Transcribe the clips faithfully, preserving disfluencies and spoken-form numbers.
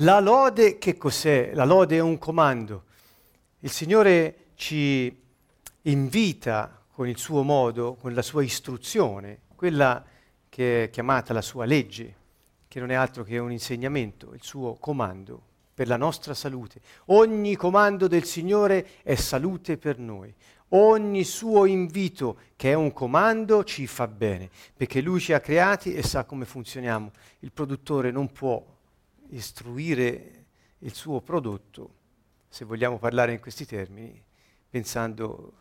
La lode che cos'è? La lode è un comando. Il Signore ci invita con il suo modo, con la sua istruzione, quella che è chiamata la sua legge, che non è altro che un insegnamento, il suo comando per la nostra salute. Ogni comando del Signore è salute per noi. Ogni suo invito, che è un comando, ci fa bene, perché Lui ci ha creati e sa come funzioniamo. Il produttore non può istruire il suo prodotto, se vogliamo parlare in questi termini, pensando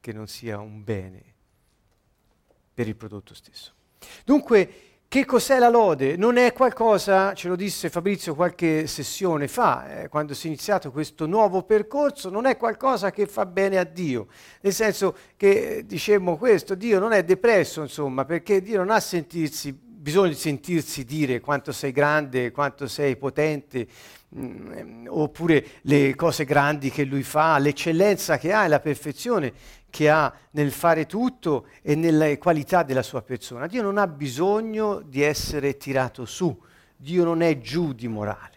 che non sia un bene per il prodotto stesso. Dunque, che cos'è la lode? Non è qualcosa, ce lo disse Fabrizio qualche sessione fa, eh, quando si è iniziato questo nuovo percorso, non è qualcosa che fa bene a Dio, nel senso che, dicemmo questo, Dio non è depresso, insomma, perché Dio non ha sentirsi bisogno di sentirsi dire quanto sei grande, quanto sei potente, mh, oppure le cose grandi che lui fa, l'eccellenza che ha e la perfezione che ha nel fare tutto e nelle qualità della sua persona. Dio non ha bisogno di essere tirato su, Dio non è giù di morale.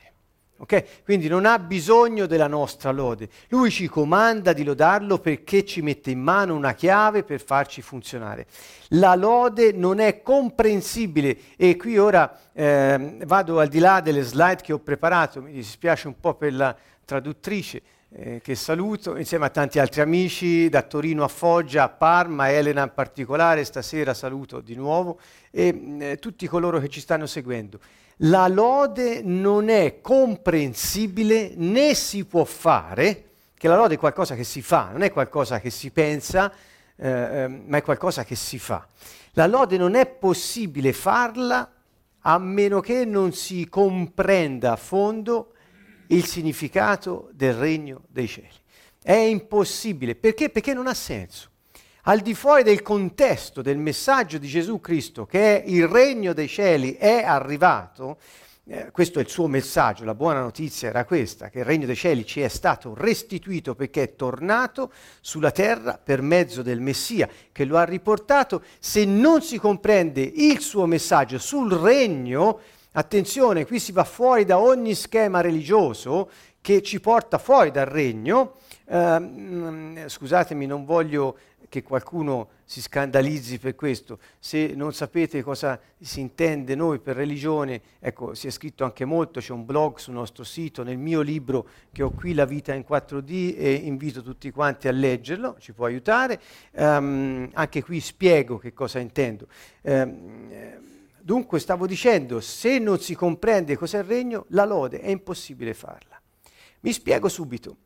Ok? Quindi non ha bisogno della nostra lode. Lui ci comanda di lodarlo perché ci mette in mano una chiave per farci funzionare. La lode non è comprensibile, e qui ora eh, vado al di là delle slide che ho preparato, mi dispiace un po' per la traduttrice eh, che saluto, insieme a tanti altri amici da Torino a Foggia, a Parma, Elena in particolare, stasera saluto di nuovo, e eh, tutti coloro che ci stanno seguendo. La lode non è comprensibile né si può fare, che la lode è qualcosa che si fa, non è qualcosa che si pensa, eh, ma è qualcosa che si fa. La lode non è possibile farla a meno che non si comprenda a fondo il significato del regno dei cieli. È impossibile. Perché? Perché non ha senso. Al di fuori del contesto del messaggio di Gesù Cristo, che è il regno dei cieli è arrivato, eh, questo è il suo messaggio, la buona notizia era questa, che il regno dei cieli ci è stato restituito perché è tornato sulla terra per mezzo del Messia, che lo ha riportato. Se non si comprende il suo messaggio sul regno, attenzione, qui si va fuori da ogni schema religioso che ci porta fuori dal regno, eh, scusatemi, non voglio che qualcuno si scandalizzi per questo. Se non sapete cosa si intende noi per religione, ecco, si è scritto anche molto, c'è un blog sul nostro sito, nel mio libro che ho qui, La vita in quattro D, e invito tutti quanti a leggerlo, ci può aiutare. Um, anche qui spiego che cosa intendo. Um, dunque, stavo dicendo, se non si comprende cos'è il regno, la lode è impossibile farla. Mi spiego subito.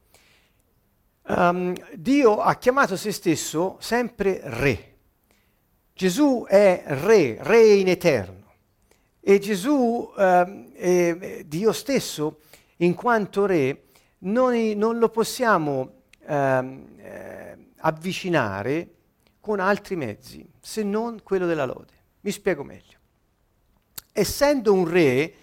Um, Dio ha chiamato se stesso sempre re. Gesù è re, re in eterno. E Gesù, um, eh, Dio stesso, in quanto re, noi non lo possiamo um, eh, avvicinare con altri mezzi, se non quello della lode. Mi spiego meglio. Essendo un re,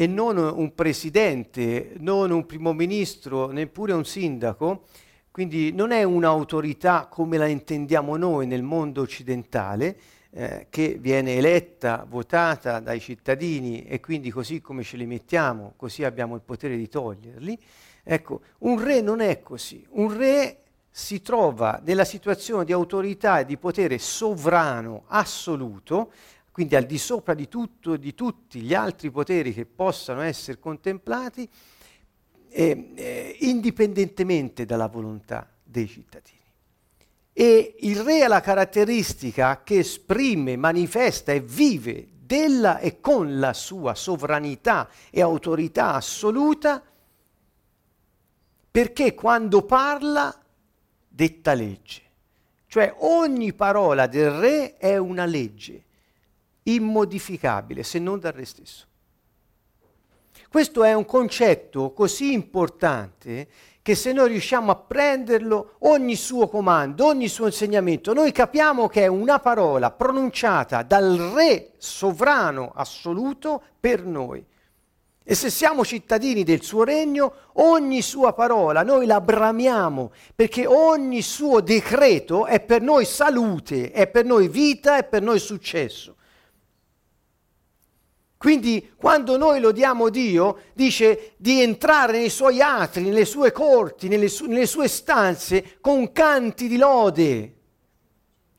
e non un presidente, non un primo ministro, neppure un sindaco, quindi non è un'autorità come la intendiamo noi nel mondo occidentale, eh, che viene eletta, votata dai cittadini e quindi così come ce li mettiamo, così abbiamo il potere di toglierli. Ecco, un re non è così. Un re si trova nella situazione di autorità e di potere sovrano assoluto, quindi al di sopra di tutto e di tutti gli altri poteri che possano essere contemplati, eh, eh, indipendentemente dalla volontà dei cittadini. E il re ha la caratteristica che esprime, manifesta e vive della e con la sua sovranità e autorità assoluta, perché quando parla detta legge. Cioè ogni parola del re è una legge, immodificabile, se non dal re stesso. Questo è un concetto così importante che se noi riusciamo a prenderlo, ogni suo comando, ogni suo insegnamento, noi capiamo che è una parola pronunciata dal re sovrano assoluto per noi. E se siamo cittadini del suo regno, ogni sua parola noi la bramiamo, perché ogni suo decreto è per noi salute, è per noi vita, è per noi successo. Quindi quando noi lodiamo Dio, dice di entrare nei suoi atri, nelle sue corti, nelle, su- nelle sue stanze con canti di lode.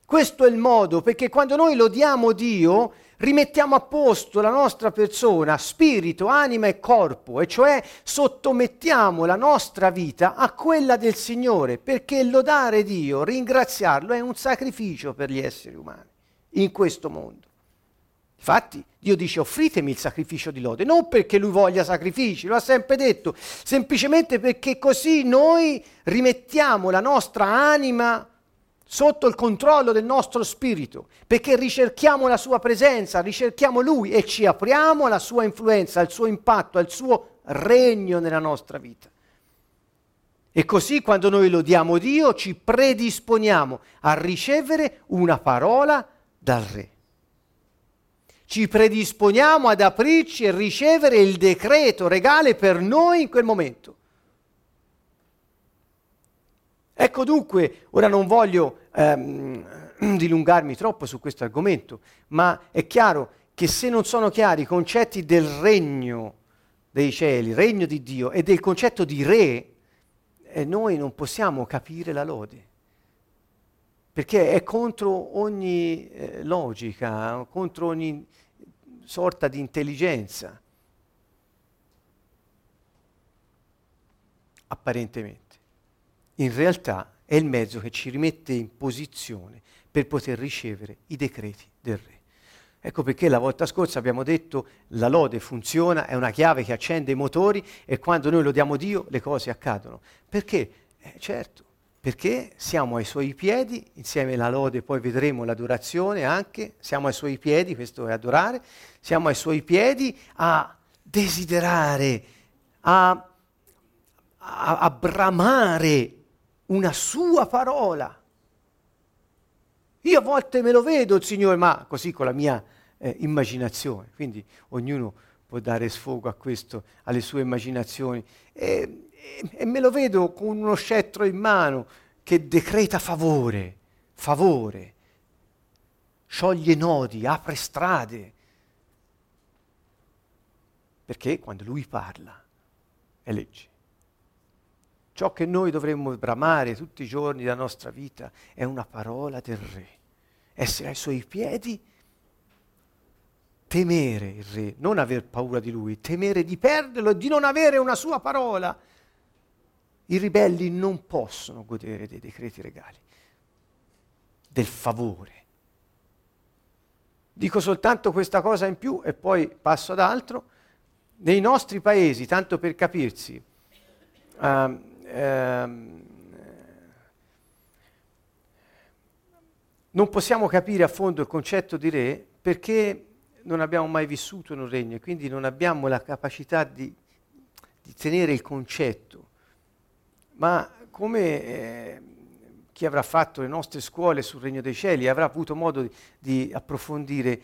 Questo è il modo, perché quando noi lodiamo Dio rimettiamo a posto la nostra persona, spirito, anima e corpo, e cioè sottomettiamo la nostra vita a quella del Signore, perché lodare Dio, ringraziarlo, è un sacrificio per gli esseri umani in questo mondo. Infatti Dio dice: offritemi il sacrificio di lode, non perché Lui voglia sacrifici, lo ha sempre detto, semplicemente perché così noi rimettiamo la nostra anima sotto il controllo del nostro spirito, perché ricerchiamo la sua presenza, ricerchiamo Lui e ci apriamo alla sua influenza, al suo impatto, al suo regno nella nostra vita. E così quando noi lodiamo Dio ci predisponiamo a ricevere una parola dal Re. Ci predisponiamo ad aprirci e ricevere il decreto regale per noi in quel momento. Ecco dunque, ora non voglio ehm, dilungarmi troppo su questo argomento, ma è chiaro che se non sono chiari i concetti del regno dei cieli, regno di Dio, e del concetto di re, eh, noi non possiamo capire la lode. Perché è contro ogni eh, logica, contro ogni sorta di intelligenza, apparentemente. In realtà è il mezzo che ci rimette in posizione per poter ricevere i decreti del Re. Ecco perché la volta scorsa abbiamo detto la lode funziona, è una chiave che accende i motori, e quando noi lodiamo Dio le cose accadono. Perché? Eh, certo. Perché siamo ai suoi piedi, insieme alla lode poi vedremo l'adorazione anche, siamo ai suoi piedi, questo è adorare, siamo ai suoi piedi a desiderare, a, a, a bramare una sua parola. Io a volte me lo vedo il Signore, ma così con la mia eh, immaginazione, quindi ognuno può dare sfogo a questo, alle sue immaginazioni, e E me lo vedo con uno scettro in mano che decreta favore, favore, scioglie nodi, apre strade. Perché quando Lui parla è legge. Ciò che noi dovremmo bramare tutti i giorni della nostra vita è una parola del Re. Essere ai Suoi piedi, temere il Re, non aver paura di Lui, temere di perderlo e di non avere una sua parola. I ribelli non possono godere dei decreti regali, del favore. Dico soltanto questa cosa in più e poi passo ad altro. Nei nostri paesi, tanto per capirsi, um, um, non possiamo capire a fondo il concetto di re perché non abbiamo mai vissuto in un regno e quindi non abbiamo la capacità di, di tenere il concetto. Ma come eh, chi avrà fatto le nostre scuole sul Regno dei Cieli avrà avuto modo di, di approfondire,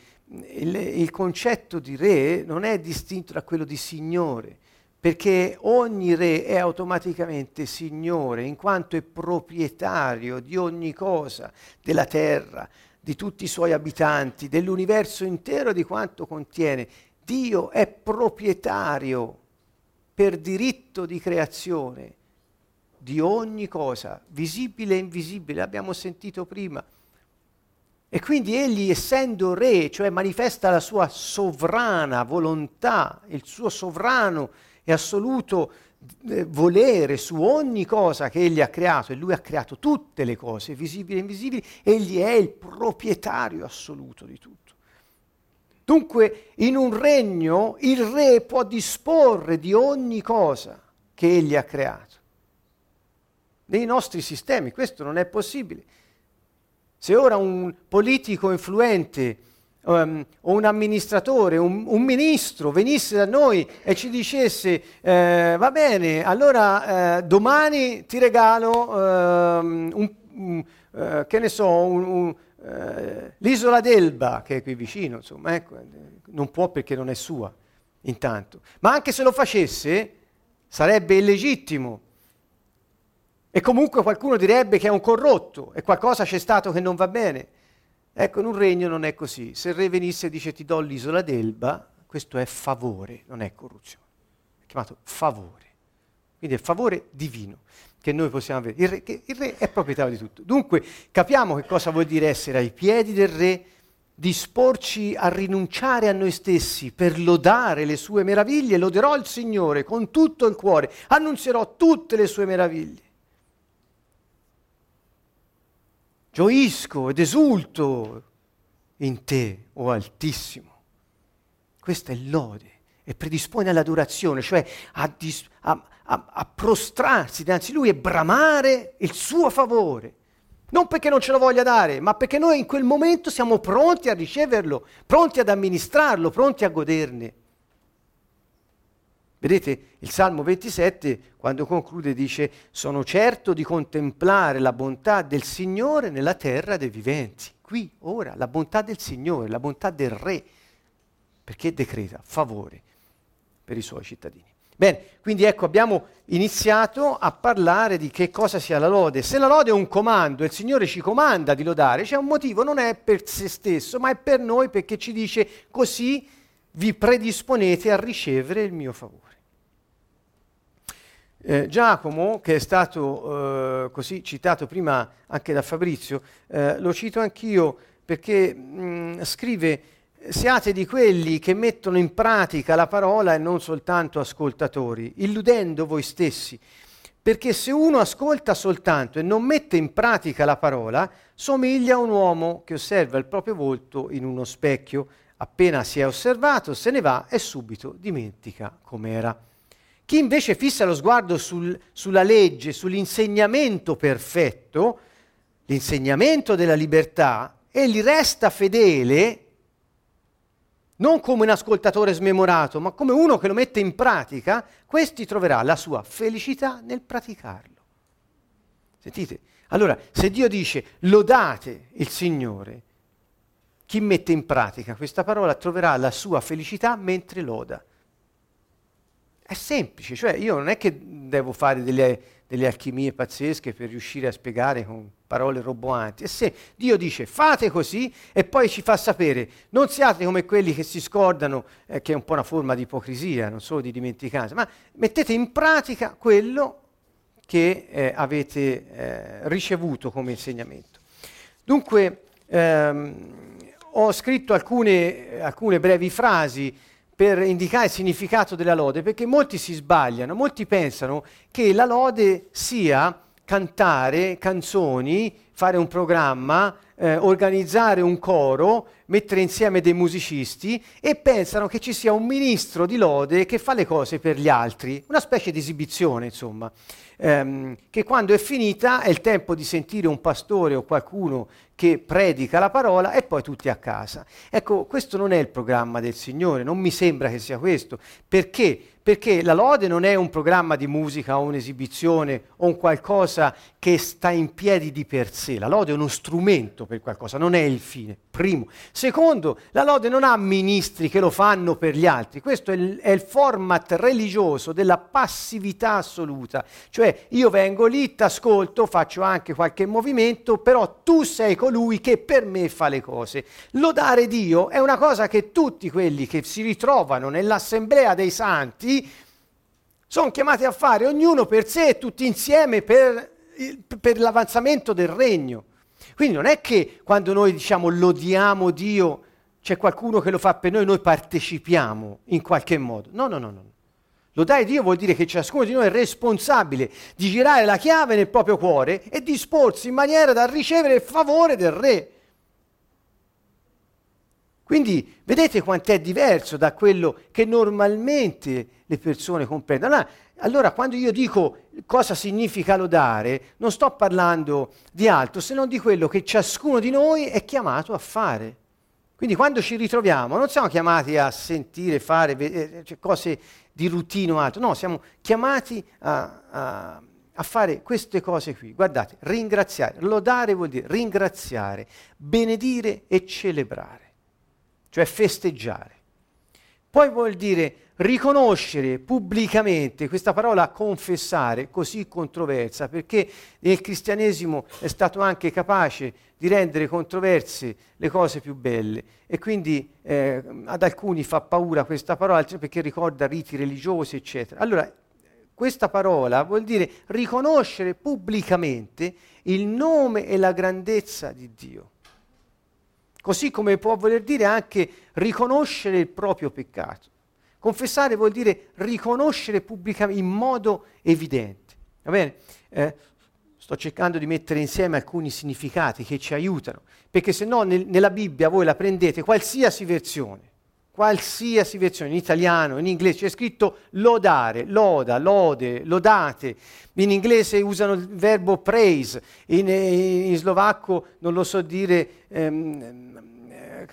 il, il concetto di re non è distinto da quello di Signore, perché ogni re è automaticamente Signore, in quanto è proprietario di ogni cosa, della terra, di tutti i suoi abitanti, dell'universo intero e di quanto contiene. Dio è proprietario per diritto di creazione di ogni cosa, visibile e invisibile, l'abbiamo sentito prima. E quindi egli, essendo re, cioè manifesta la sua sovrana volontà, il suo sovrano e assoluto eh, volere su ogni cosa che egli ha creato, e lui ha creato tutte le cose, visibili e invisibili, egli è il proprietario assoluto di tutto. Dunque, in un regno, il re può disporre di ogni cosa che egli ha creato. Nei nostri sistemi questo non è possibile. Se ora un politico influente um, o un amministratore, un, un ministro venisse da noi e ci dicesse eh, va bene, allora eh, domani ti regalo eh, un, un, eh, che ne so, un, un, eh, l'isola d'Elba, che è qui vicino, insomma, ecco, non può perché non è sua intanto, ma anche se lo facesse sarebbe illegittimo. E comunque qualcuno direbbe che è un corrotto e qualcosa c'è stato che non va bene. Ecco, in un regno non è così. Se il re venisse e dice ti do l'isola d'Elba, questo è favore, non è corruzione, è chiamato favore. Quindi è favore divino che noi possiamo avere. Il re, che il re è proprietario di tutto. Dunque capiamo che cosa vuol dire essere ai piedi del re, disporci a rinunciare a noi stessi per lodare le sue meraviglie. Loderò il Signore con tutto il cuore, annunzierò tutte le sue meraviglie. Gioisco ed esulto in te, o Altissimo. Questa è lode e predispone all'adorazione, cioè a, dis- a, a, a prostrarsi dinanzi a lui e bramare il suo favore. Non perché non ce lo voglia dare, ma perché noi in quel momento siamo pronti a riceverlo, pronti ad amministrarlo, pronti a goderne. Vedete, il Salmo ventisette, quando conclude, dice: sono certo di contemplare la bontà del Signore nella terra dei viventi. Qui, ora, la bontà del Signore, la bontà del Re, perché decreta favore per i suoi cittadini. Bene, quindi ecco, abbiamo iniziato a parlare di che cosa sia la lode. Se la lode è un comando, il Signore ci comanda di lodare, c'è un motivo, non è per se stesso, ma è per noi, perché ci dice: così vi predisponete a ricevere il mio favore. Eh, Giacomo, che è stato eh, così citato prima anche da Fabrizio, eh, lo cito anch'io perché mh, scrive: siate di quelli che mettono in pratica la parola e non soltanto ascoltatori, illudendo voi stessi, perché se uno ascolta soltanto e non mette in pratica la parola, somiglia a un uomo che osserva il proprio volto in uno specchio, appena si è osservato se ne va e subito dimentica com'era. Chi invece fissa lo sguardo sul, sulla legge, sull'insegnamento perfetto, l'insegnamento della libertà, e gli resta fedele, non come un ascoltatore smemorato, ma come uno che lo mette in pratica, questi troverà la sua felicità nel praticarlo. Sentite? Allora, se Dio dice lodate il Signore, chi mette in pratica questa parola troverà la sua felicità mentre loda. È semplice, cioè io non è che devo fare delle, delle alchimie pazzesche per riuscire a spiegare con parole roboanti. E se Dio dice fate così e poi ci fa sapere, non siate come quelli che si scordano, eh, che è un po' una forma di ipocrisia, non solo di dimenticanza, ma mettete in pratica quello che eh, avete eh, ricevuto come insegnamento. Dunque ehm, ho scritto alcune, alcune brevi frasi per indicare il significato della lode, perché molti si sbagliano, molti pensano che la lode sia cantare canzoni, fare un programma, eh, organizzare un coro, mettere insieme dei musicisti, e pensano che ci sia un ministro di lode che fa le cose per gli altri, una specie di esibizione, insomma, ehm, che quando è finita è il tempo di sentire un pastore o qualcuno che predica la parola e poi tutti a casa. Ecco, questo non è il programma del Signore, non mi sembra che sia questo. Perché? Perché la lode non è un programma di musica o un'esibizione o un qualcosa che sta in piedi di per sé. La lode è uno strumento per qualcosa, non è il fine, primo. Secondo, la lode non ha ministri che lo fanno per gli altri. Questo è il, è il format religioso della passività assoluta. Cioè, io vengo lì, t'ascolto, faccio anche qualche movimento, però tu sei colui che per me fa le cose. Lodare Dio è una cosa che tutti quelli che si ritrovano nell'assemblea dei santi sono chiamati a fare, ognuno per sé e tutti insieme per, per l'avanzamento del regno. Quindi non è che quando noi diciamo lodiamo Dio c'è qualcuno che lo fa per noi, noi partecipiamo in qualche modo. No, no, no, no. Lodare Dio vuol dire che ciascuno di noi è responsabile di girare la chiave nel proprio cuore e disporsi in maniera da ricevere il favore del Re. Quindi vedete quant'è diverso da quello che normalmente le persone comprendono. Allora, allora quando io dico cosa significa lodare, non sto parlando di altro se non di quello che ciascuno di noi è chiamato a fare. Quindi quando ci ritroviamo non siamo chiamati a sentire, fare eh, cose di routine o altro, no, siamo chiamati a, a, a fare queste cose qui. Guardate, ringraziare, lodare vuol dire ringraziare, benedire e celebrare, cioè festeggiare. Poi vuol dire riconoscere pubblicamente, questa parola confessare, così controversa, perché nel cristianesimo è stato anche capace di rendere controverse le cose più belle, e quindi eh, ad alcuni fa paura questa parola, altri perché ricorda riti religiosi, eccetera. Allora, questa parola vuol dire riconoscere pubblicamente il nome e la grandezza di Dio, così come può voler dire anche riconoscere il proprio peccato. Confessare vuol dire riconoscere pubblicamente, in modo evidente. Va bene? Eh, sto cercando di mettere insieme alcuni significati che ci aiutano, perché se no nel, nella Bibbia voi la prendete, qualsiasi versione, qualsiasi versione, in italiano, in inglese, c'è scritto lodare, loda, lode, lodate, in inglese usano il verbo praise, in, in slovacco non lo so dire, ehm,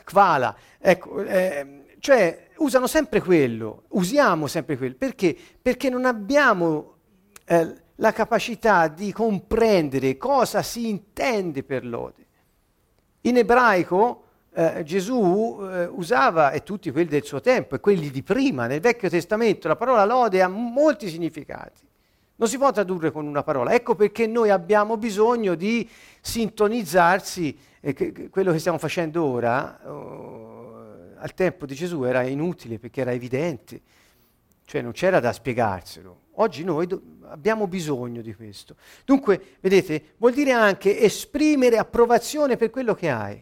kvala, ecco, ehm, cioè usano sempre quello, usiamo sempre quello. Perché? Perché non abbiamo eh, la capacità di comprendere cosa si intende per lode. In ebraico eh, Gesù eh, usava, e tutti quelli del suo tempo, e quelli di prima, nel Vecchio Testamento, la parola lode ha molti significati. Non si può tradurre con una parola. Ecco perché noi abbiamo bisogno di sintonizzarsi. Eh, che, quello che stiamo facendo ora... Oh, al tempo di Gesù era inutile perché era evidente, cioè non c'era da spiegarselo. Oggi noi do- abbiamo bisogno di questo. Dunque, vedete, vuol dire anche esprimere approvazione per quello che hai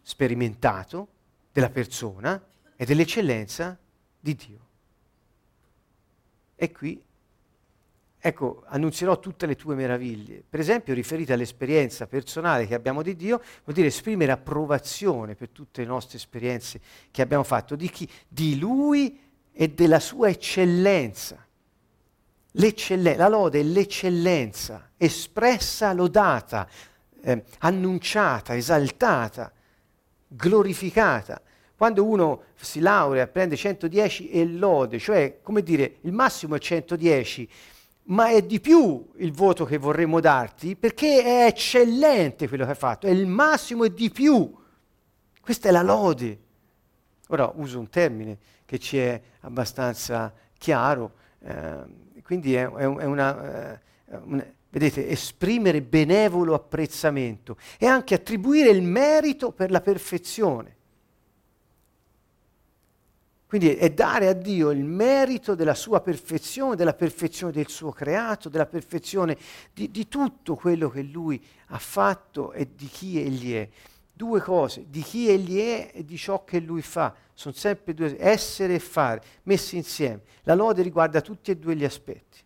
sperimentato della persona e dell'eccellenza di Dio. E qui, ecco, annunzierò tutte le tue meraviglie. Per esempio, riferita all'esperienza personale che abbiamo di Dio, vuol dire esprimere approvazione per tutte le nostre esperienze che abbiamo fatto, di chi? Di Lui e della sua eccellenza. L'eccellen- la lode è l'eccellenza, espressa, lodata, eh, annunciata, esaltata, glorificata. Quando uno si laurea, prende centodieci e lode, cioè, come dire, il massimo è centodieci, ma è di più il voto che vorremmo darti, perché è eccellente quello che hai fatto, è il massimo e di più. Questa è la lode. Ora uso un termine che ci è abbastanza chiaro, eh, quindi è, è, è una, eh, una... Vedete, esprimere benevolo apprezzamento e anche attribuire il merito per la perfezione. Quindi è dare a Dio il merito della sua perfezione, della perfezione del suo creato, della perfezione di, di tutto quello che Lui ha fatto e di chi Egli è. Due cose, di chi Egli è e di ciò che Lui fa. Sono sempre due, essere e fare, messi insieme. La lode riguarda tutti e due gli aspetti.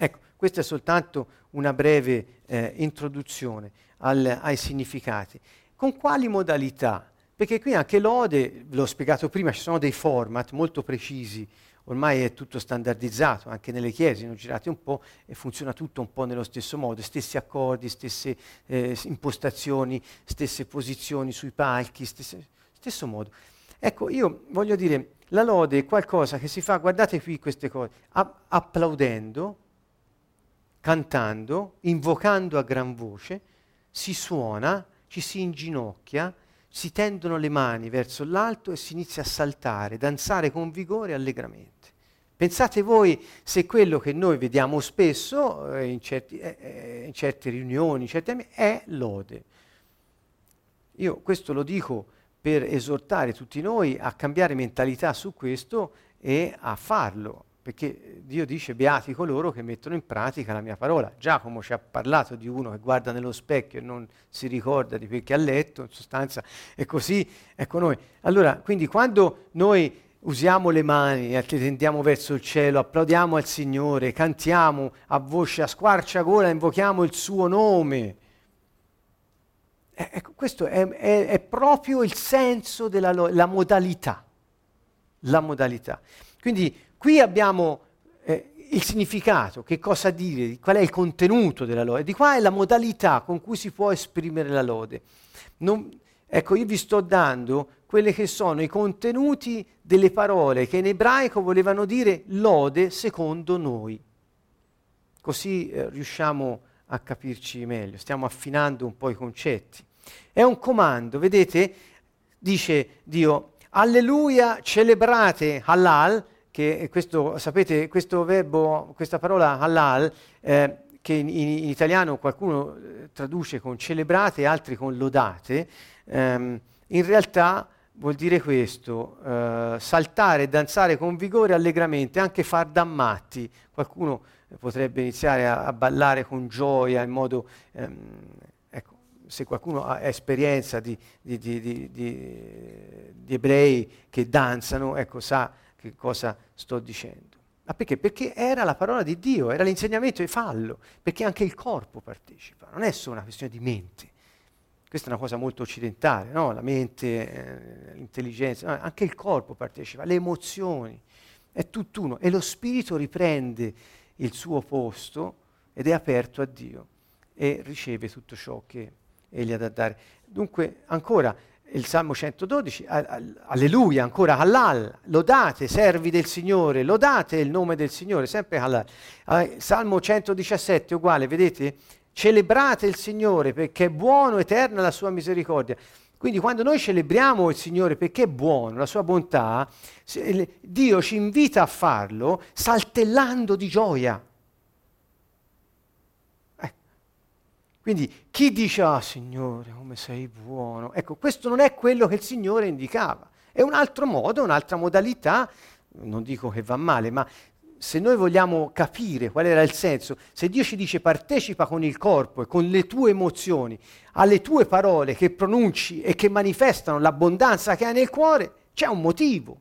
Ecco, questa è soltanto una breve eh, introduzione al, ai significati. Con quali modalità? Perché qui anche lode, l'ho spiegato prima, ci sono dei format molto precisi, ormai è tutto standardizzato, anche nelle chiese, non girate un po' e funziona tutto un po' nello stesso modo, stessi accordi, stesse eh, impostazioni, stesse posizioni sui palchi, stesse, stesso modo. Ecco, io voglio dire, la lode è qualcosa che si fa, guardate qui queste cose, a- applaudendo, cantando, invocando a gran voce, si suona, ci si inginocchia, si tendono le mani verso l'alto e si inizia a saltare, danzare con vigore e allegramente. Pensate voi se quello che noi vediamo spesso eh, in, certi, eh, in certe riunioni, in certi amici, è lode. Io questo lo dico per esortare tutti noi a cambiare mentalità su questo e a farlo, perché Dio dice beati coloro che mettono in pratica la mia parola. Giacomo ci ha parlato di uno che guarda nello specchio e non si ricorda di quel che ha letto, in sostanza è così, ecco noi. Allora, quindi quando noi usiamo le mani, le tendiamo verso il cielo, applaudiamo al Signore, cantiamo a voce, a squarciagola, invochiamo il suo nome, eh, ecco, questo è, è, è proprio il senso della la modalità, la modalità. Quindi qui abbiamo eh, il significato, che cosa dire, qual è il contenuto della lode, di qua è la modalità con cui si può esprimere la lode. Non, ecco, io vi sto dando quelli che sono i contenuti delle parole che in ebraico volevano dire lode secondo noi. Così eh, riusciamo a capirci meglio, stiamo affinando un po' i concetti. È un comando, vedete? dice Dio, alleluia, celebrate halal, che questo, sapete, questo verbo, questa parola halal, eh, che in, in italiano qualcuno traduce con celebrate, altri con lodate, ehm, in realtà vuol dire questo, eh, saltare e danzare con vigore allegramente, anche far da matti. Qualcuno potrebbe iniziare a, a ballare con gioia, in modo, ehm, ecco, se qualcuno ha esperienza di, di, di, di, di, di ebrei che danzano, ecco, sa che cosa sto dicendo. Ma perché? Perché era la parola di Dio, era l'insegnamento di fallo, perché anche il corpo partecipa, non è solo una questione di mente. Questa è una cosa molto occidentale, no? La mente, eh, l'intelligenza, no? Anche il corpo partecipa, le emozioni, è tutt'uno. E lo spirito riprende il suo posto ed è aperto a Dio e riceve tutto ciò che Egli ha da dare. Dunque, ancora, il Salmo centododici, alleluia, ancora halal, lodate, servi del Signore, lodate il nome del Signore, sempre halal. Eh, Salmo centodiciassette, uguale, vedete? Celebrate il Signore perché è buono, eterna la sua misericordia. Quindi quando noi celebriamo il Signore perché è buono, la sua bontà, Dio ci invita a farlo saltellando di gioia. Quindi chi dice, ah, Signore, come sei buono, ecco, questo non è quello che il Signore indicava. È un altro modo, un'altra modalità, non dico che va male, ma se noi vogliamo capire qual era il senso, se Dio ci dice partecipa con il corpo e con le tue emozioni, alle tue parole che pronunci e che manifestano l'abbondanza che hai nel cuore, c'è un motivo.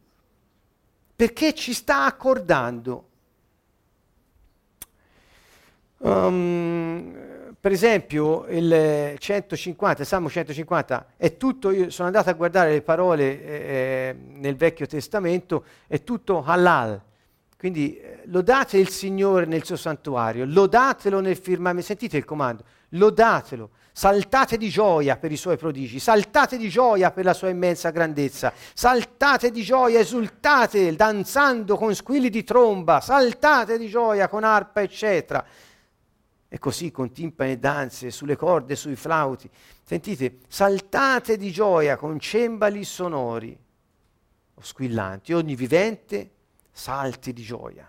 Perché ci sta accordando. Um, Per esempio il centocinquanta, Salmo centocinquanta, è tutto, io sono andato a guardare le parole eh, nel Vecchio Testamento, è tutto halal. Quindi lodate il Signore nel suo santuario, lodatelo nel firmamento, sentite il comando, lodatelo, saltate di gioia per i suoi prodigi, saltate di gioia per la sua immensa grandezza, saltate di gioia, esultate, danzando con squilli di tromba, saltate di gioia con arpa, eccetera. E così con timpani e danze, sulle corde, sui flauti. Sentite, saltate di gioia con cembali sonori o squillanti. Ogni vivente salti di gioia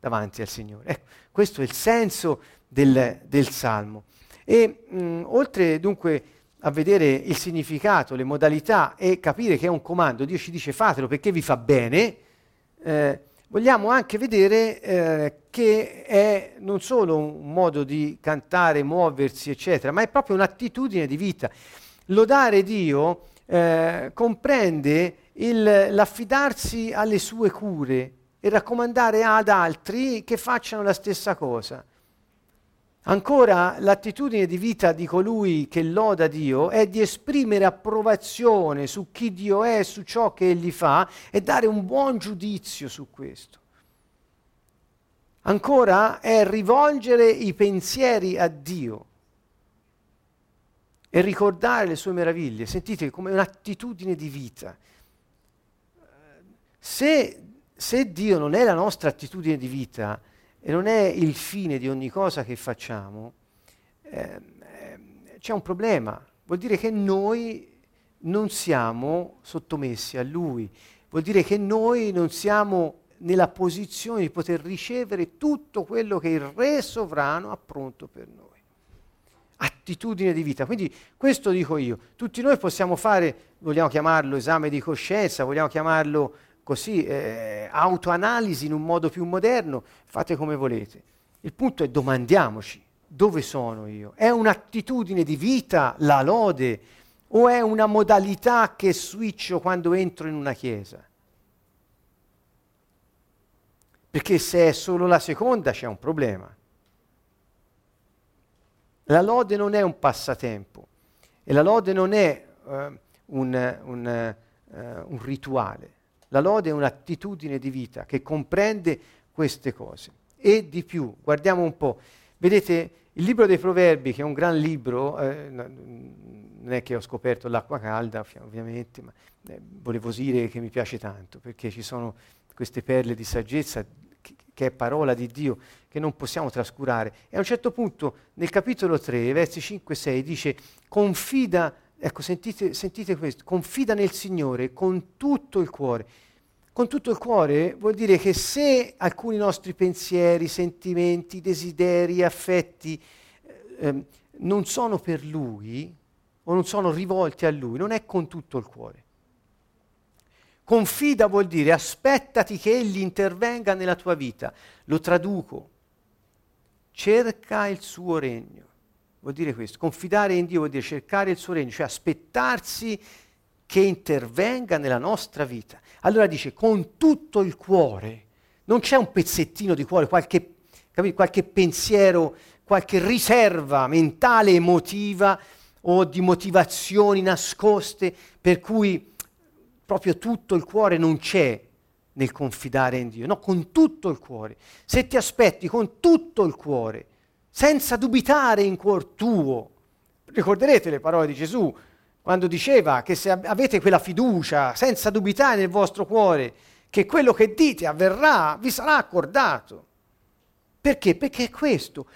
davanti al Signore. Ecco, questo è il senso del, del Salmo. E mh, oltre dunque a vedere il significato, le modalità e capire che è un comando, Dio ci dice fatelo perché vi fa bene, eh, vogliamo anche vedere eh, che è non solo un modo di cantare, muoversi, eccetera, ma è proprio un'attitudine di vita. Lodare Dio eh, comprende il, l'affidarsi alle sue cure e raccomandare ad altri che facciano la stessa cosa. Ancora, l'attitudine di vita di colui che loda Dio è di esprimere approvazione su chi Dio è, su ciò che Egli fa e dare un buon giudizio su questo. Ancora, è rivolgere i pensieri a Dio e ricordare le sue meraviglie. Sentite, come un'attitudine di vita. Se, se Dio non è la nostra attitudine di vita, e non è il fine di ogni cosa che facciamo, eh, c'è un problema. Vuol dire che noi non siamo sottomessi a Lui, vuol dire che noi non siamo nella posizione di poter ricevere tutto quello che il Re sovrano ha pronto per noi. Attitudine di vita. Quindi questo dico io, tutti noi possiamo fare, vogliamo chiamarlo esame di coscienza, vogliamo chiamarlo così, eh, autoanalisi in un modo più moderno, fate come volete. Il punto è domandiamoci, dove sono io? È un'attitudine di vita la lode o è una modalità che switcho quando entro in una chiesa? Perché se è solo la seconda c'è un problema. La lode non è un passatempo e la lode non è uh, un, un, uh, un rituale. La lode è un'attitudine di vita che comprende queste cose. E di più, guardiamo un po'. Vedete, il libro dei Proverbi, che è un gran libro, eh, non è che ho scoperto l'acqua calda, ovviamente, ma eh, volevo dire che mi piace tanto, perché ci sono queste perle di saggezza, che, che è parola di Dio, che non possiamo trascurare. E a un certo punto, nel capitolo tre, versi cinque e sei, dice «Confida Ecco, sentite, sentite questo, confida nel Signore con tutto il cuore. Con tutto il cuore vuol dire che se alcuni nostri pensieri, sentimenti, desideri, affetti eh, non sono per Lui o non sono rivolti a Lui, non è con tutto il cuore. Confida vuol dire aspettati che Egli intervenga nella tua vita. Lo traduco. Cerca il suo regno. Vuol dire questo. Confidare in Dio vuol dire cercare il suo regno, cioè aspettarsi che intervenga nella nostra vita. Allora dice, con tutto il cuore. Non c'è un pezzettino di cuore, qualche, capito, qualche pensiero, qualche riserva mentale, emotiva o di motivazioni nascoste, per cui proprio tutto il cuore non c'è nel confidare in Dio. No, con tutto il cuore. Se ti aspetti con tutto il cuore, senza dubitare in cuor tuo. Ricorderete le parole di Gesù, quando diceva che se avete quella fiducia, senza dubitare nel vostro cuore, che quello che dite avverrà, vi sarà accordato. Perché? Perché è questo.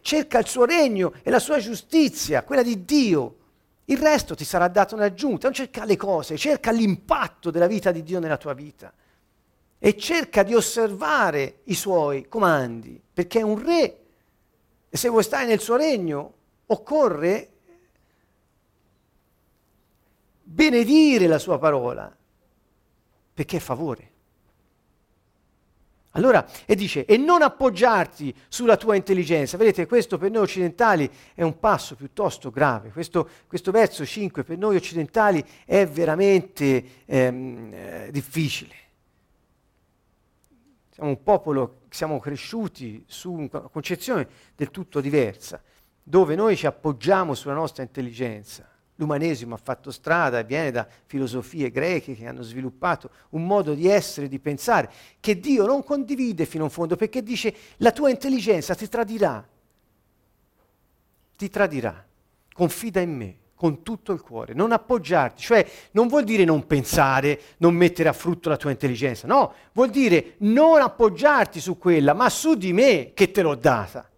Cerca il suo regno e la sua giustizia, quella di Dio. Il resto ti sarà dato in aggiunta. Non cerca le cose, cerca l'impatto della vita di Dio nella tua vita. E cerca di osservare i suoi comandi, perché è un re. E se vuoi stare nel suo regno, occorre benedire la sua parola, perché è favore. Allora, e dice, e non appoggiarti sulla tua intelligenza. Vedete, questo per noi occidentali è un passo piuttosto grave. Questo, questo verso cinque per noi occidentali è veramente ehm, difficile. Siamo un popolo, siamo cresciuti su una concezione del tutto diversa, dove noi ci appoggiamo sulla nostra intelligenza. L'umanesimo ha fatto strada e viene da filosofie greche che hanno sviluppato un modo di essere, di pensare, che Dio non condivide fino in fondo, perché dice la tua intelligenza ti tradirà, ti tradirà, confida in me con tutto il cuore, non appoggiarti, cioè non vuol dire non pensare, non mettere a frutto la tua intelligenza, no, vuol dire non appoggiarti su quella, ma su di me che te l'ho data.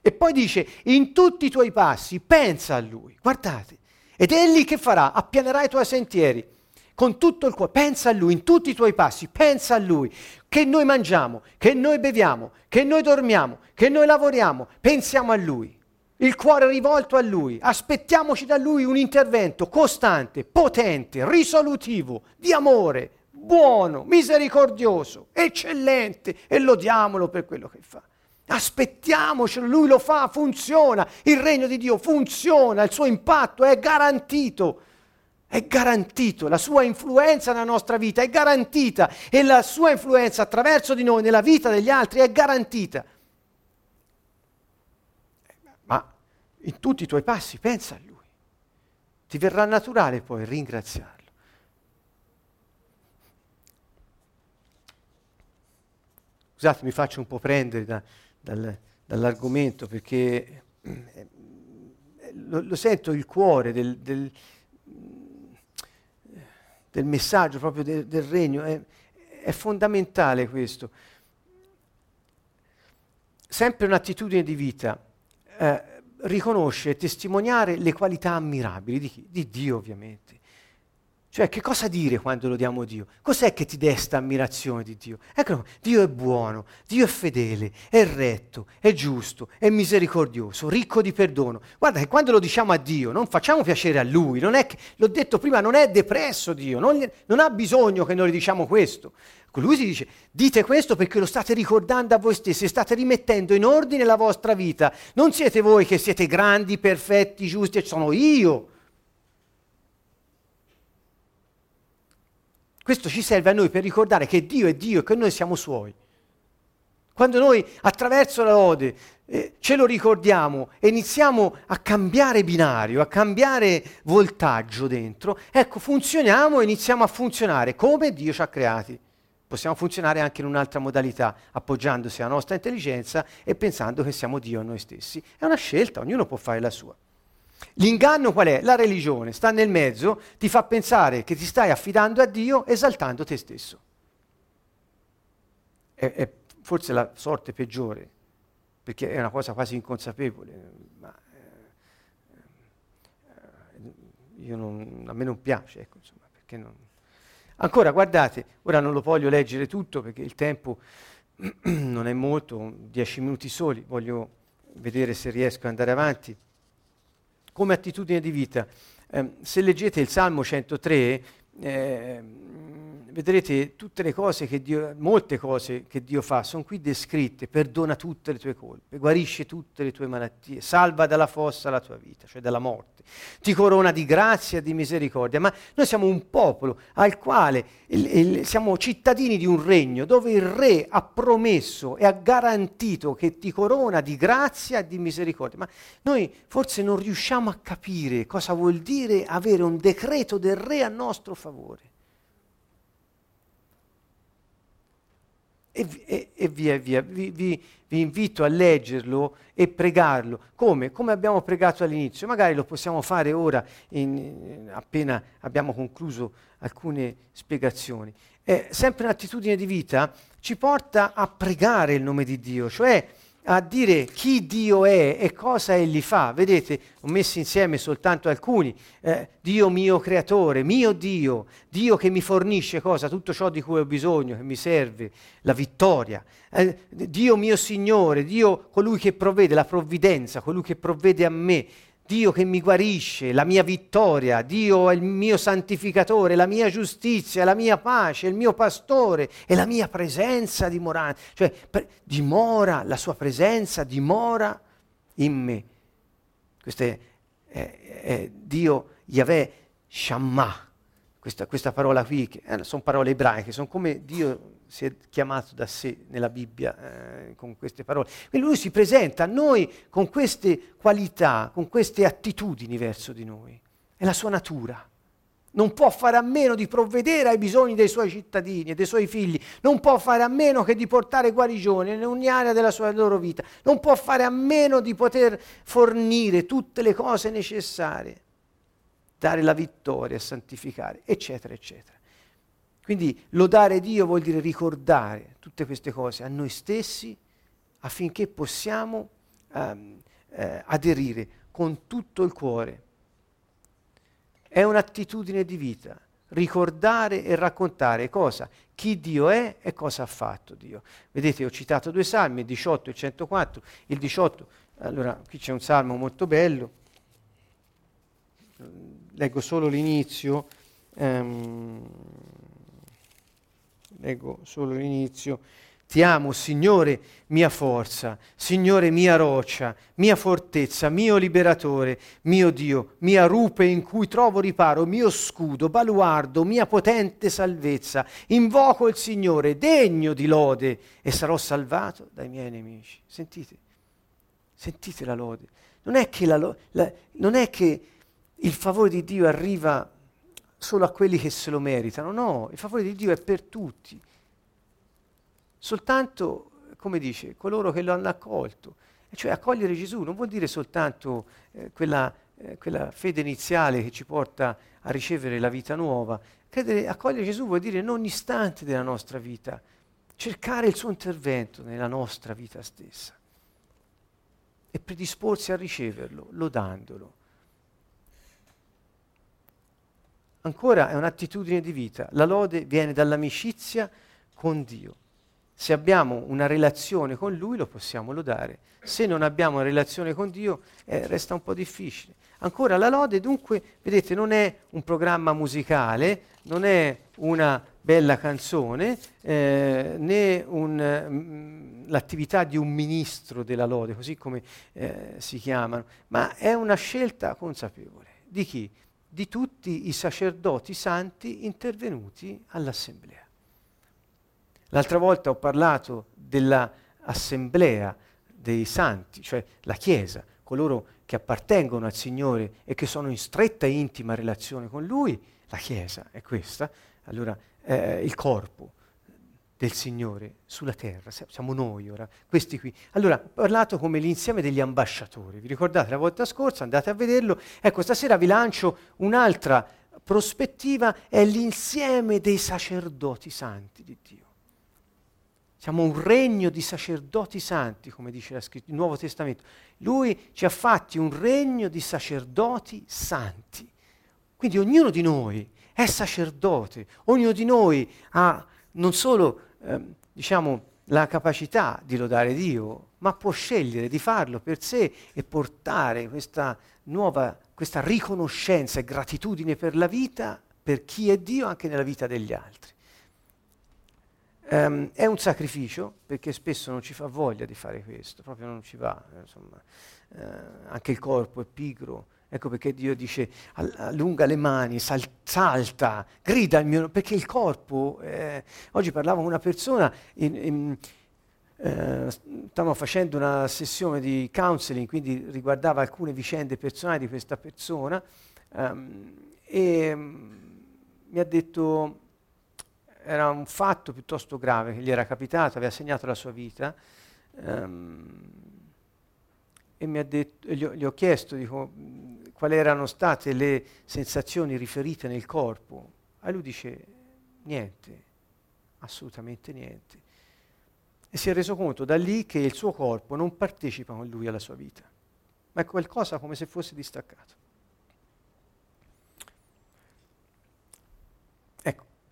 E poi dice, in tutti i tuoi passi, pensa a Lui, guardate, ed Egli che farà? Appianerà i tuoi sentieri, con tutto il cuore, pensa a Lui, in tutti i tuoi passi, pensa a Lui, che noi mangiamo, che noi beviamo, che noi dormiamo, che noi lavoriamo, pensiamo a Lui, il cuore rivolto a Lui, aspettiamoci da Lui un intervento costante, potente, risolutivo, di amore, buono, misericordioso, eccellente, e lodiamolo per quello che fa. Aspettiamocelo, Lui lo fa, funziona, il regno di Dio funziona, il suo impatto è garantito, è garantito, la sua influenza nella nostra vita è garantita e la sua influenza attraverso di noi nella vita degli altri è garantita. Ma in tutti i tuoi passi pensa a Lui, ti verrà naturale poi ringraziarlo. Scusate, mi faccio un po' prendere da... Dal, dall'argomento, perché eh, lo, lo sento il cuore del, del, del messaggio proprio del, del regno, è, è fondamentale questo. Sempre un'attitudine di vita, eh, riconoscere e testimoniare le qualità ammirabili di chi? Di Dio, ovviamente. Cioè, che cosa dire quando lodiamo Dio? Cos'è che ti desta ammirazione di Dio? Ecco, Dio è buono, Dio è fedele, è retto, è giusto, è misericordioso, ricco di perdono. Guarda che quando lo diciamo a Dio non facciamo piacere a Lui, non è che, l'ho detto prima, non è depresso Dio, non, non ha bisogno che noi diciamo questo. Lui si dice, dite questo perché lo state ricordando a voi stessi, state rimettendo in ordine la vostra vita. Non siete voi che siete grandi, perfetti, giusti, sono io. Questo ci serve a noi per ricordare che Dio è Dio e che noi siamo Suoi. Quando noi attraverso la lode eh, ce lo ricordiamo e iniziamo a cambiare binario, a cambiare voltaggio dentro, ecco, funzioniamo e iniziamo a funzionare come Dio ci ha creati. Possiamo funzionare anche in un'altra modalità, appoggiandosi alla nostra intelligenza e pensando che siamo Dio a noi stessi. È una scelta, ognuno può fare la sua. L'inganno qual è? La religione, sta nel mezzo, ti fa pensare che ti stai affidando a Dio esaltando te stesso. È, è forse la sorte peggiore, perché è una cosa quasi inconsapevole, ma eh, io non, a me non piace, ecco, insomma, perché non... Ancora, guardate, ora non lo voglio leggere tutto perché il tempo non è molto, dieci minuti soli, voglio vedere se riesco ad andare avanti. Come attitudine di vita, eh, se leggete il Salmo centotré, eh, vedrete tutte le cose che Dio, molte cose che Dio fa, sono qui descritte: perdona tutte le tue colpe, guarisce tutte le tue malattie, salva dalla fossa la tua vita, cioè dalla morte, ti corona di grazia e di misericordia. Ma noi siamo un popolo al quale il, il, siamo cittadini di un regno dove il re ha promesso e ha garantito che ti corona di grazia e di misericordia. Ma noi forse non riusciamo a capire cosa vuol dire avere un decreto del re a nostro favore. E, e via via, vi, vi, vi invito a leggerlo e pregarlo, come? Come abbiamo pregato all'inizio. Magari lo possiamo fare ora, in, appena abbiamo concluso alcune spiegazioni. Eh, sempre un'attitudine di vita ci porta a pregare il nome di Dio, cioè a dire chi Dio è e cosa Egli fa. Vedete, ho messo insieme soltanto alcuni. Eh, Dio mio creatore, mio Dio, Dio che mi fornisce cosa? Tutto ciò di cui ho bisogno, che mi serve, la vittoria. Eh, Dio mio Signore, Dio colui che provvede, la provvidenza, colui che provvede a me. Dio che mi guarisce, la mia vittoria. Dio è il mio santificatore, la mia giustizia, la mia pace, il mio pastore e la mia presenza dimorante. Cioè, per, dimora, la sua presenza dimora in me. Questo è, è, è Dio Yahweh Shammah, questa, questa parola qui, che eh, sono parole ebraiche, sono come Dio si è chiamato da sé nella Bibbia, eh, con queste parole. E lui si presenta a noi con queste qualità, con queste attitudini verso di noi. È la sua natura. Non può fare a meno di provvedere ai bisogni dei suoi cittadini e dei suoi figli. Non può fare a meno che di portare guarigione in ogni area della sua loro vita. Non può fare a meno di poter fornire tutte le cose necessarie, dare la vittoria, santificare, eccetera, eccetera. Quindi lodare Dio vuol dire ricordare tutte queste cose a noi stessi affinché possiamo um, eh, aderire con tutto il cuore. È un'attitudine di vita, ricordare e raccontare cosa? Chi Dio è e cosa ha fatto Dio. Vedete, ho citato due salmi, il diciotto e il centoquattro. Il diciotto, allora qui c'è un salmo molto bello, leggo solo l'inizio, um, Leggo solo l'inizio. Ti amo, Signore, mia forza, Signore, mia roccia, mia fortezza, mio liberatore, mio Dio, mia rupe in cui trovo riparo, mio scudo, baluardo, mia potente salvezza. Invoco il Signore, degno di lode, e sarò salvato dai miei nemici. Sentite, sentite la lode. Non è che, la lo, la, non è che il favore di Dio arriva solo a quelli che se lo meritano, no, il favore di Dio è per tutti, soltanto, come dice, coloro che lo hanno accolto, e cioè accogliere Gesù non vuol dire soltanto eh, quella, eh, quella fede iniziale che ci porta a ricevere la vita nuova. Credere, accogliere Gesù vuol dire in ogni istante della nostra vita, cercare il suo intervento nella nostra vita stessa e predisporsi a riceverlo, lodandolo. Ancora è un'attitudine di vita. La lode viene dall'amicizia con Dio. Se abbiamo una relazione con Lui lo possiamo lodare. Se non abbiamo una relazione con Dio eh, resta un po' difficile. Ancora la lode, dunque, vedete, non è un programma musicale, non è una bella canzone, eh, né un, mh, l'attività di un ministro della lode, così come eh, si chiamano, ma è una scelta consapevole. Di chi? Di tutti i sacerdoti santi intervenuti all'assemblea. L'altra volta ho parlato dell'assemblea dei santi, cioè la Chiesa, coloro che appartengono al Signore e che sono in stretta e intima relazione con Lui. La Chiesa è questa, allora eh, il corpo del Signore sulla terra, siamo noi ora, questi qui. Allora, ho parlato come l'insieme degli ambasciatori, vi ricordate la volta scorsa, andate a vederlo. Ecco, stasera vi lancio un'altra prospettiva, è l'insieme dei sacerdoti santi di Dio. Siamo un regno di sacerdoti santi, come dice la scrittura, il Nuovo Testamento. Lui ci ha fatti un regno di sacerdoti santi, Quindi ognuno di noi è sacerdote, ognuno di noi ha non solo eh, diciamo, la capacità di lodare Dio, ma può scegliere di farlo per sé e portare questa nuova, questa riconoscenza e gratitudine per la vita, per chi è Dio, anche nella vita degli altri. Um, è un sacrificio, perché spesso non ci fa voglia di fare questo, proprio non ci va, insomma. Uh, anche il corpo è pigro, ecco perché Dio dice allunga le mani, sal- salta, grida il mio nome, perché il corpo, eh, oggi parlavo con una persona, in, in, eh, stavamo facendo una sessione di counseling, quindi riguardava alcune vicende personali di questa persona, um, e um, mi ha detto... Era un fatto piuttosto grave che gli era capitato, aveva segnato la sua vita, um, e mi ha detto, gli, ho, gli ho chiesto, dico, quali erano state le sensazioni riferite nel corpo. E lui dice, niente, assolutamente niente. E si è reso conto da lì che il suo corpo non partecipa con lui alla sua vita, ma è qualcosa come se fosse distaccato.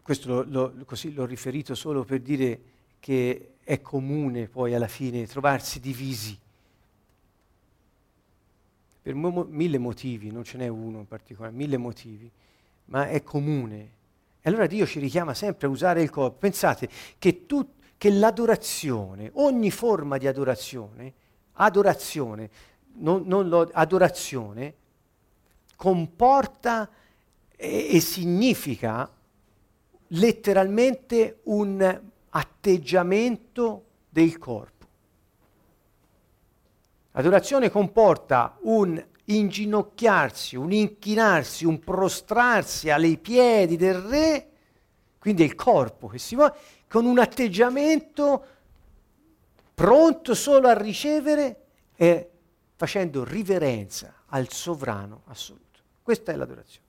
Questo lo, lo, così l'ho riferito solo per dire che è comune poi alla fine trovarsi divisi. Per mo- mille motivi, non ce n'è uno in particolare, mille motivi, ma è comune. E allora Dio ci richiama sempre a usare il corpo. Pensate che, tu, che l'adorazione, ogni forma di adorazione, adorazione, non, non lo, adorazione, comporta e, e significa letteralmente un atteggiamento del corpo. L'adorazione comporta un inginocchiarsi, un inchinarsi, un prostrarsi ai piedi del re, quindi è il corpo che si muove, con un atteggiamento pronto solo a ricevere e facendo riverenza al sovrano assoluto. Questa è l'adorazione.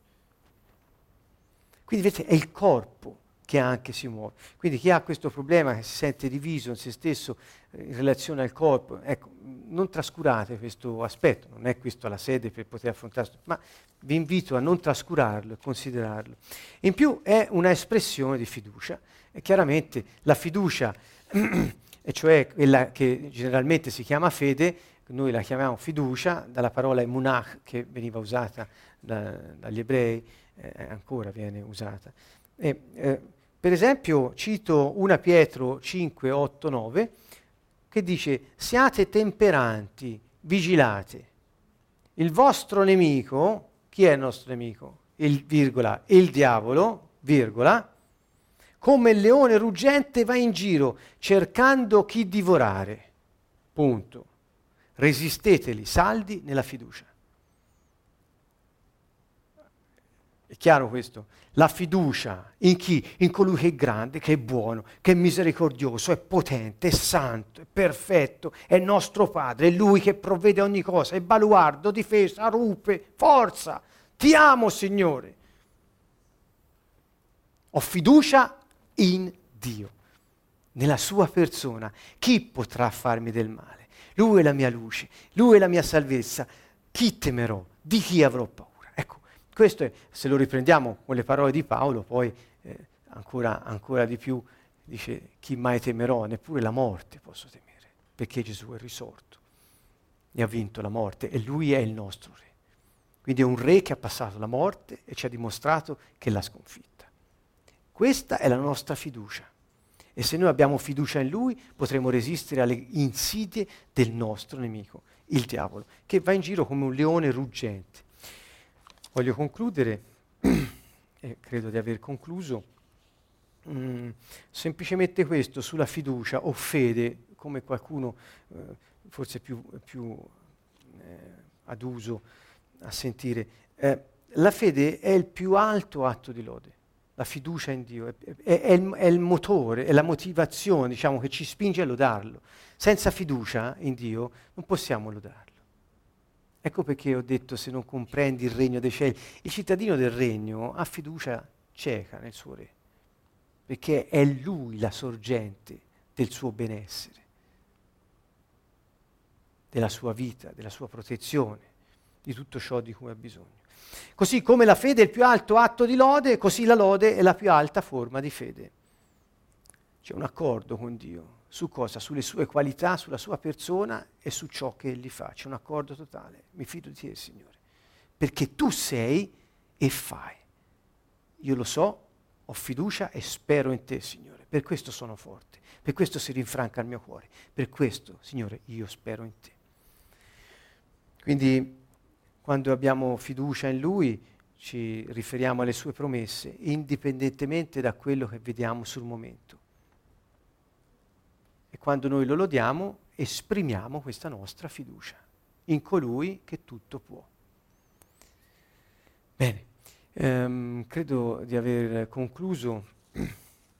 Quindi vedete, è il corpo che anche si muove. Quindi chi ha questo problema, che si sente diviso in se stesso eh, in relazione al corpo, ecco, non trascurate questo aspetto, non è questa la sede per poter affrontarlo, ma vi invito a non trascurarlo e considerarlo. In più è una espressione di fiducia, e chiaramente la fiducia, e cioè quella che generalmente si chiama fede, noi la chiamiamo fiducia, dalla parola emunah che veniva usata da, dagli ebrei, Eh, ancora viene usata. Eh, eh, per esempio cito Primo Pietro cinque, otto, nove che dice: siate temperanti, vigilate. Il vostro nemico, chi è il nostro nemico? Il virgola, il diavolo, virgola, come il leone ruggente va in giro cercando chi divorare. Punto. Resisteteli, saldi nella fiducia. È chiaro questo? La fiducia in chi? In colui che è grande, che è buono, che è misericordioso, è potente, è santo, è perfetto, è nostro Padre, è Lui che provvede ogni cosa, è baluardo, difesa, rupe, forza. Ti amo, Signore. Ho fiducia in Dio, nella sua persona. Chi potrà farmi del male? Lui è la mia luce, Lui è la mia salvezza. Chi temerò? Di chi avrò paura? Questo è, se lo riprendiamo con le parole di Paolo, poi eh, ancora, ancora di più dice: chi mai temerò? Neppure la morte posso temere, perché Gesù è risorto e ha vinto la morte e Lui è il nostro Re. Quindi è un Re che ha passato la morte e ci ha dimostrato che l'ha sconfitta. Questa è la nostra fiducia, e se noi abbiamo fiducia in Lui potremo resistere alle insidie del nostro nemico, il diavolo, che va in giro come un leone ruggente. Voglio concludere, e credo di aver concluso, mh, semplicemente questo sulla fiducia o fede, come qualcuno eh, forse più, più eh, aduso a sentire. Eh, la fede è il più alto atto di lode, la fiducia in Dio, è, è, è, il, è il motore, è la motivazione, diciamo, che ci spinge a lodarlo. Senza fiducia in Dio non possiamo lodarlo. Ecco perché ho detto: se non comprendi il regno dei cieli, il cittadino del regno ha fiducia cieca nel suo re, perché è lui la sorgente del suo benessere, della sua vita, della sua protezione, di tutto ciò di cui ha bisogno. Così come la fede è il più alto atto di lode, così la lode è la più alta forma di fede. C'è un accordo con Dio su cosa? Sulle sue qualità, sulla sua persona e su ciò che Egli fa. C'è un accordo totale. Mi fido di te, Signore, perché tu sei e fai. Io lo so, ho fiducia e spero in te, Signore. Per questo sono forte, per questo si rinfranca il mio cuore. Per questo, Signore, io spero in te. Quindi, quando abbiamo fiducia in Lui, ci riferiamo alle sue promesse, indipendentemente da quello che vediamo sul momento. E quando noi lo lodiamo, esprimiamo questa nostra fiducia in colui che tutto può. Bene, ehm, credo di aver concluso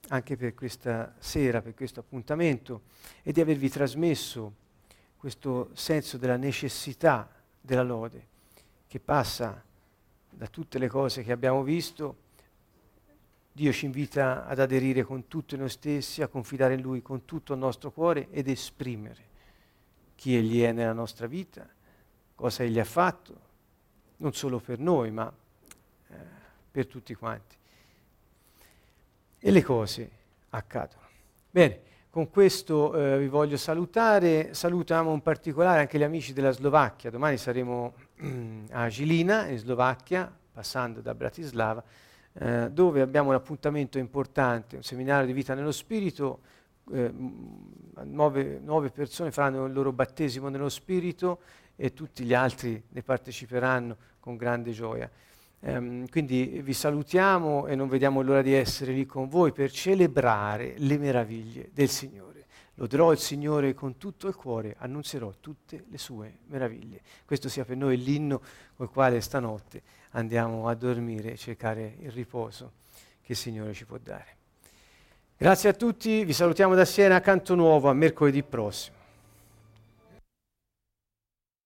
anche per questa sera, per questo appuntamento, e di avervi trasmesso questo senso della necessità della lode, che passa da tutte le cose che abbiamo visto. Dio ci invita ad aderire con tutto noi stessi, a confidare in Lui con tutto il nostro cuore ed esprimere chi Egli è nella nostra vita, cosa Egli ha fatto, non solo per noi, ma eh, per tutti quanti. E le cose accadono. Bene, con questo eh, vi voglio salutare. Salutiamo in particolare anche gli amici della Slovacchia. Domani saremo a Žilina, in Slovacchia, passando da Bratislava, eh, dove abbiamo un appuntamento importante, un seminario di vita nello Spirito. Eh, nove, nove persone faranno il loro battesimo nello Spirito e tutti gli altri ne parteciperanno con grande gioia. Um, quindi vi salutiamo e non vediamo l'ora di essere lì con voi per celebrare le meraviglie del Signore. Loderò il Signore con tutto il cuore, annunzierò tutte le sue meraviglie. Questo sia per noi l'inno col quale stanotte andiamo a dormire e cercare il riposo che il Signore ci può dare. Grazie a tutti, vi salutiamo da Siena, Canto Nuovo, a mercoledì prossimo.